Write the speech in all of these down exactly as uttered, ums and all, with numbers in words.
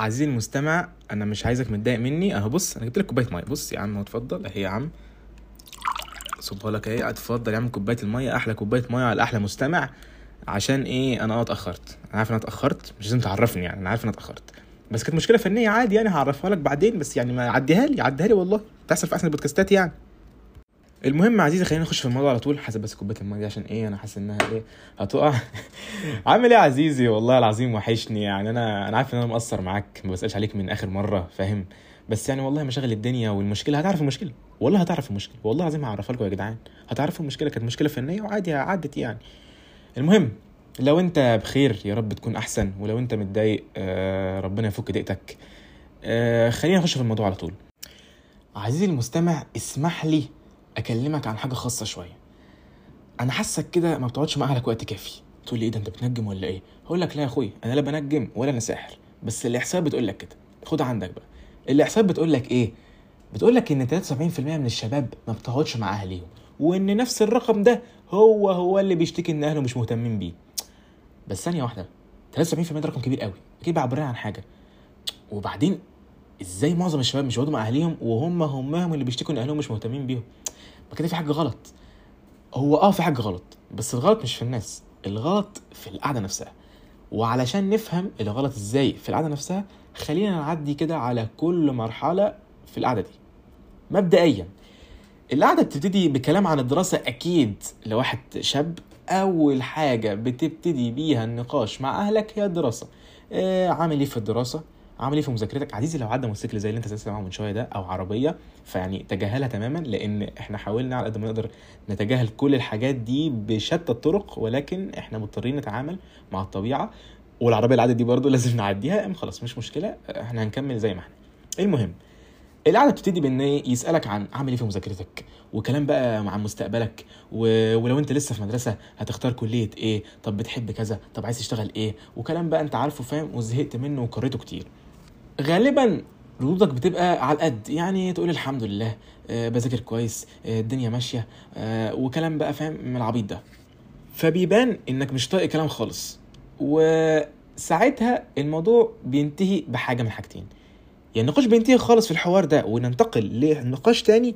عزيزي المستمع انا مش عايزك متضايق مني اهو. بص انا جبت لك كوبايه ميه، بص يا عم اتفضل اهي يا عم صبها لك اهي، اتفضل يا عم كوبايه الميه، احلى كوبايه ميه على احلى مستمع. عشان ايه انا اتاخرت؟ انا عارف انا اتاخرت، مش لازم تعرفني يعني، انا عارف انا اتاخرت بس كانت مشكله فنيه عادي يعني هعرفها لك بعدين، بس يعني ما عديها لي عديها لي والله تحصل في احسن البودكاستات يعني. المهم عزيزي خلينا نخش في الموضوع على طول. حسب بس كوبايه الميه عشان ايه انا حاسس انها ايه هتقع. عامل ايه عزيزي؟ والله العظيم وحشني يعني. انا انا عارف ان انا مقصر معاك، ما بسالش عليك من اخر مره فاهم، بس يعني والله مشاغل الدنيا والمشكله. هتعرف المشكله والله، هتعرف المشكله والله العظيم هعرفها لكم يا جدعان، هتعرفوا المشكله. كانت مشكله فنيه وعادي عدت يعني. المهم لو انت بخير يا رب تكون احسن، ولو انت متضايق آه ربنا يفك ضيقتك. آه خلينا نخش في الموضوع على طول. عزيزي المستمع اسمح لي اكلمك عن حاجه خاصه شويه. انا حاسك كده ما بتقعدش مع اهلك وقت كافي. تقول لي ايه ده انت بتنجم ولا ايه؟ هقول لك لا يا اخويا انا لا بنجم ولا انا ساحر، بس الاحصاء بتقول لك كده. خد عندك بقى الاحصاء بتقول لك ايه، بتقول لك ان تلاتة وسبعين بالمية من الشباب ما بتقعدش مع اهليهم، وان نفس الرقم ده هو هو اللي بيشتكي ان اهله مش مهتمين بيه. بس ثانيه واحده، تلاتة وسبعين بالمية ده رقم كبير قوي اكيد بيعبر عن حاجه. وبعدين ازاي معظم الشباب مش بيقعدوا مع اهليهم وهم همهم اللي بيشتكوا ان اهلهم مش مهتمين بيهم؟ ما كده في حاجه غلط. هو اه في حاجه غلط، بس الغلط مش في الناس، الغلط في القعده نفسها. وعلشان نفهم الغلط ازاي في القعده نفسها خلينا نعدي كده على كل مرحله في القعده دي. مبدئيا القعده بتبتدي بكلام عن الدراسه. اكيد لو واحد شاب اول حاجه بتبتدي بيها النقاش مع اهلك هي الدراسه. آه عامل ايه في الدراسه، عامل ايه في مذاكرتك. عزيزي لو عدى موتوسيكل زي اللي انت سامعه من شويه ده او عربيه فيعني تجاهلها تماما، لان احنا حاولنا على قد ما نقدر نتجاهل كل الحاجات دي بشتى الطرق، ولكن احنا مضطرين نتعامل مع الطبيعه. والعربيه العاده دي برضو لازم نعديها، ام خلاص مش مشكله احنا هنكمل زي ما احنا. المهم القعده بتبتدي بان يسالك عن عامل ايه في مذاكرتك، وكلام بقى عن مستقبلك، و... ولو انت لسه في مدرسه هتختار كليه ايه، طب بتحب كذا، طب عايز تشتغل ايه، وكلام بقى انت عارفه فاهم وزهقت منه وكررته كتير. غالبا ردودك بتبقى على قد يعني، تقول الحمد لله آه بذاكر كويس آه الدنيا ماشيه آه وكلام بقى فاهم من العبيط ده. فبيبان انك مش طايق كلام خالص، وساعتها الموضوع بينتهي بحاجه من حاجتين. يعني النقاش بينتهي خالص في الحوار ده وننتقل لنقاش تاني،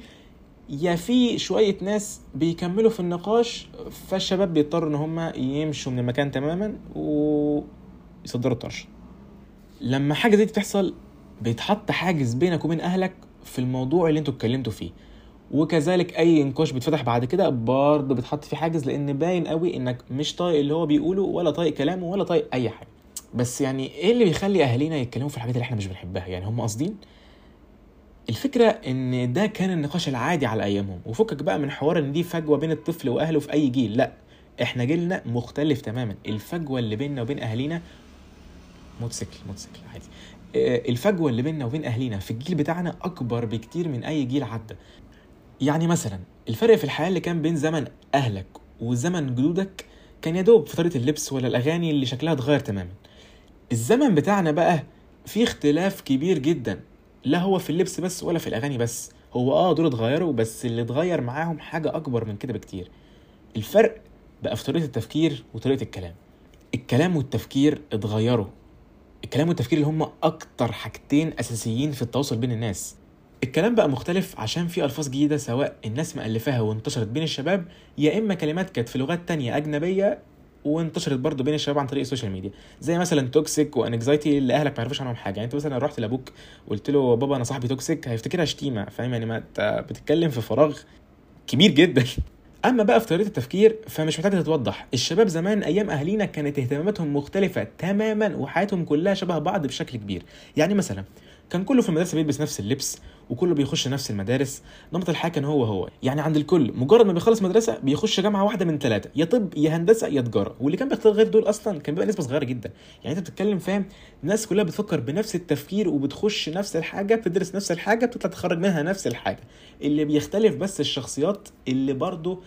يا في شويه ناس بيكملوا في النقاش فالشباب بيضطروا ان هم يمشوا من المكان تماما ويصدروا الطرش. لما حاجه زي دي بتحصل بيتحط حاجز بينك وبين اهلك في الموضوع اللي انتوا اتكلمتوا فيه، وكذلك اي نقاش بيتفتح بعد كده برضه بيتحط فيه حاجز، لان باين قوي انك مش طايق اللي هو بيقوله ولا طايق كلامه ولا طايق اي حاجه. بس يعني ايه اللي بيخلي اهالينا يتكلموا في الحاجات اللي احنا مش بنحبها؟ يعني هم قاصدين؟ الفكره ان ده كان النقاش العادي على ايامهم. وفكك بقى من حوار ان دي فجوه بين الطفل واهله في اي جيل، لا احنا جيلنا مختلف تماما. الفجوه اللي بيننا وبين اهالينا موتوسيكل موتوسيكل عادي. الفجوه اللي بيننا وبين اهالينا في الجيل بتاعنا اكبر بكتير من اي جيل عدى. يعني مثلا الفرق في الحياه اللي كان بين زمن اهلك وزمن جدودك كان يدوب في طريقه اللبس ولا الاغاني اللي شكلها اتغير تماما. الزمن بتاعنا بقى فيه اختلاف كبير جدا، لا هو في اللبس بس ولا في الاغاني بس، هو اه دول اتغيروا بس اللي اتغير معاهم حاجه اكبر من كده بكتير. الفرق بقى في طريقه التفكير وطريقه الكلام. الكلام والتفكير اتغيروا، الكلام والتفكير اللي هم اكتر حاجتين اساسيين في التواصل بين الناس. الكلام بقى مختلف عشان في الفاظ جديده سواء الناس مالفاها وانتشرت بين الشباب، يا اما كلمات كانت في لغات تانية اجنبيه وانتشرت برضو بين الشباب عن طريق السوشيال ميديا، زي مثلا توكسيك وانكزايتي اللي اهلك ما يعرفوش عنهم حاجه. يعني انت مثلا رحت لابوك قلت له بابا انا صاحبي توكسيك هيفتكرها شتيمه فاهم، يعني ما بتتكلم في فراغ كبير جدا. اما بقى في طريقه التفكير فمش محتاجه تتوضح. الشباب زمان ايام اهالينا كانت اهتماماتهم مختلفه تماما وحياتهم كلها شبه بعض بشكل كبير. يعني مثلا كان كله في المدرسه بيلبس نفس اللبس وكله بيخش نفس المدارس، نمط الحياه كان هو هو. يعني عند الكل مجرد ما بيخلص مدرسه بيخش جامعه واحده من ثلاثه، يا طب يا هندسه يا تجاره، واللي كان بيختار غير دول اصلا كان بيبقى نسبه صغيره جدا. يعني انت بتتكلم فاهم الناس كلها بتفكر بنفس التفكير وبتخش نفس الحاجه، بتدرس نفس الحاجه، بتطلع تخرج منها نفس الحاجه. اللي بيختلف بس الشخصيات اللي برضو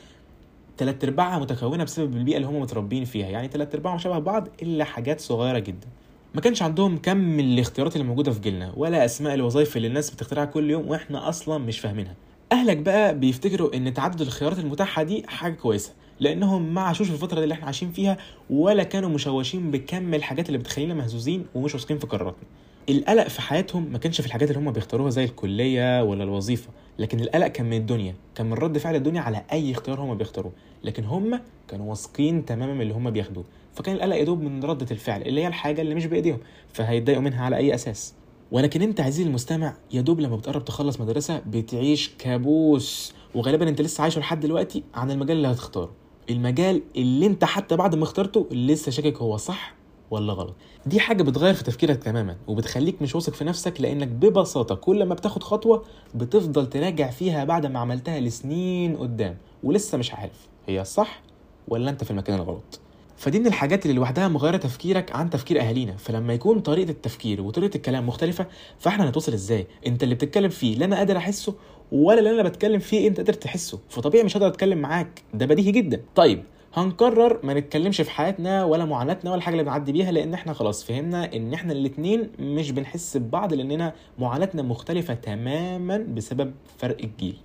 ثلاث ارباعها متكونه بسبب البيئه اللي هم متربين فيها، يعني ثلاث ارباعهم شبه بعض الا حاجات صغيره جدا. ما كانش عندهم كم من الاختيارات اللي موجوده في جيلنا ولا اسماء الوظائف اللي الناس بتخترعها كل يوم واحنا اصلا مش فاهمينها. اهلك بقى بيفتكروا ان تعدد الخيارات المتاحه دي حاجه كويسه، لانهم ما عاشوش في الفتره اللي احنا عايشين فيها ولا كانوا مشوشين بكم الحاجات اللي بتخلينا مهزوزين ومش واثقين في قراراتنا. القلق في حياتهم ما كانش في الحاجات اللي هم بيختاروها زي الكليه ولا الوظيفه، لكن القلق كان من الدنيا، كان من رد فعل الدنيا على اي اختيار هم بيختاروه، لكن هم كانوا واثقين تماما من اللي هم بياخدوه، فكان القلق يدوب من رده الفعل اللي هي الحاجه اللي مش بايديهم، فهيتضايقوا منها على اي اساس. ولكن انت عزيزي المستمع يدوب لما بتقرب تخلص مدرسه بتعيش كابوس، وغالبا انت لسه عايشه لحد دلوقتي عن المجال اللي هتختاره، المجال اللي انت حتى بعد ما اخترته لسه شاكك هو صح ولا غلط. دي حاجه بتغير في تفكيرك تماما وبتخليك مش واثق في نفسك، لانك ببساطه كل ما بتاخد خطوه بتفضل تراجع فيها بعد ما عملتها لسنين قدام، ولسه مش عارف هي الصح ولا انت في المكان الغلط. فدي من الحاجات اللي لوحدها مغيره تفكيرك عن تفكير اهالينا، فلما يكون طريقه التفكير وطريقه الكلام مختلفه فاحنا هنتوصل ازاي؟ انت اللي بتتكلم فيه لا انا قادر احسه ولا اللي انا بتكلم فيه انت قادر تحسه، فطبيعي مش هقدر اتكلم معاك، ده بديهي جدا. طيب هنقرر ما نتكلمش في حياتنا ولا معاناتنا ولا حاجه اللي بنعدي بيها، لان احنا خلاص فهمنا ان احنا الاثنين مش بنحس ببعض، لاننا معاناتنا مختلفه تماما بسبب فرق الجيل.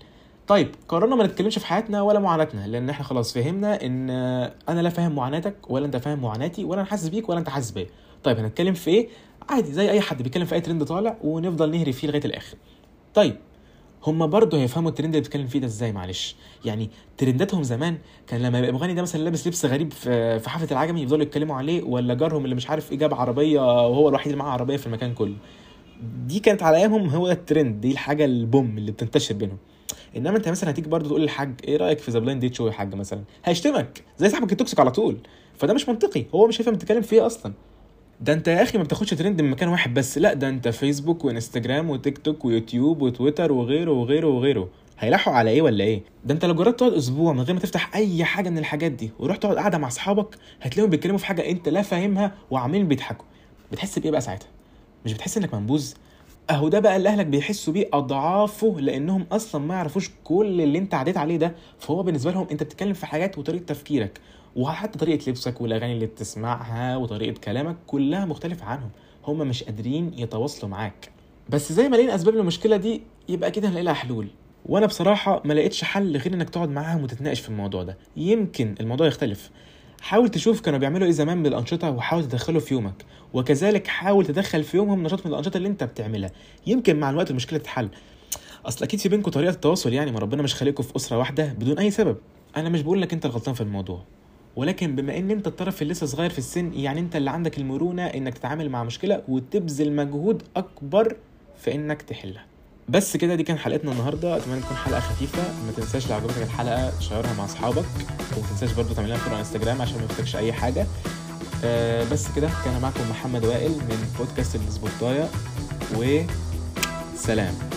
طيب قررنا ما نتكلمش في حياتنا ولا معاناتنا، لان احنا خلاص فهمنا ان انا لا فاهم معاناتك ولا انت فاهم معاناتي، ولا انا حاسس بيك ولا انت حاسس بيا. طيب هنتكلم في ايه؟ عادي زي اي حد بيتكلم في اي ترند طالع ونفضل نهري فيه لغايه الاخر. طيب هما برضه هيفهموا الترند اللي بتكلم فيه ده ازاي؟ معلش يعني ترنداتهم زمان كان لما يبقى مغني ده مثلا لابس لبس غريب في حفله العجمي يفضلوا يتكلموا عليه، ولا جارهم اللي مش عارف ايه جاب عربيه وهو الوحيد اللي معاه عربيه في المكان كله، دي كانت على ايامهم هو الترند، دي الحاجه البوم اللي بتنتشر بينهم. انما انت مثلا هتيجي برضه تقول للحاج ايه رايك في ذا بلايند ديت شو يا حاج مثلا، هيشتمك زي صاحبك التوكسيك على طول، فده مش منطقي، هو مش هيفهم بتتكلم فيه اصلا. ده انت يا اخي ما بتاخدش ترند من مكان واحد بس، لا ده انت فيسبوك وانستجرام وتيك توك ويوتيوب وتويتر وغيره وغيره وغيره، هيلحقوا على ايه ولا ايه؟ ده انت لو جربت تقعد اسبوع من غير ما تفتح اي حاجه من الحاجات دي ورحت تقعد قاعده مع اصحابك هتلاقيهم بيتكلموا في حاجه انت لا فاهمها وعاملين بيضحكوا، بتحس بايه بقى ساعتها؟ مش بتحس انك منبوذ؟ اهو ده بقى اللي اهلك بيحسوا بيه اضعافه، لانهم اصلا ما يعرفوش كل اللي انت عديت عليه ده، فهو بالنسبه لهم انت بتتكلم في حاجات وطريقه تفكيرك وحتى طريقه لبسك والاغاني اللي بتسمعها وطريقه كلامك كلها مختلفه عنهم، هم مش قادرين يتواصلوا معاك. بس زي ما لقينا اسباب للمشكله دي يبقى كده هنلاقي لها حلول، وانا بصراحه ما لقيتش حل غير انك تقعد معاهم وتتناقش في الموضوع ده، يمكن الموضوع يختلف. حاول تشوف كانوا بيعملوا ايه زمان بالانشطه وحاول تدخله في يومك، وكذلك حاول تدخل في يومهم نشاط من الانشطه اللي انت بتعملها، يمكن مع الوقت المشكله تتحل. اصل اكيد في بينكم طريقه التواصل، يعني ما ربنا مش خالقكم في اسره واحده بدون اي سبب. انا مش بقول لك انت الغلطان في الموضوع، ولكن بما ان انت الطرف اللي لسه صغير في السن يعني انت اللي عندك المرونه انك تتعامل مع مشكله وتبذل مجهود اكبر في انك تحلها. بس كده دي كان حلقتنا النهارده، اتمنى تكون حلقه خفيفه. ما تنساش لو عجبتك الحلقه تشاركها مع اصحابك، وما تنساش برضو تعمل لنا فولو على انستجرام عشان ما تفوتكش اي حاجه. أه بس كده كان معكم محمد وائل من بودكاست السبوتايه، وسلام.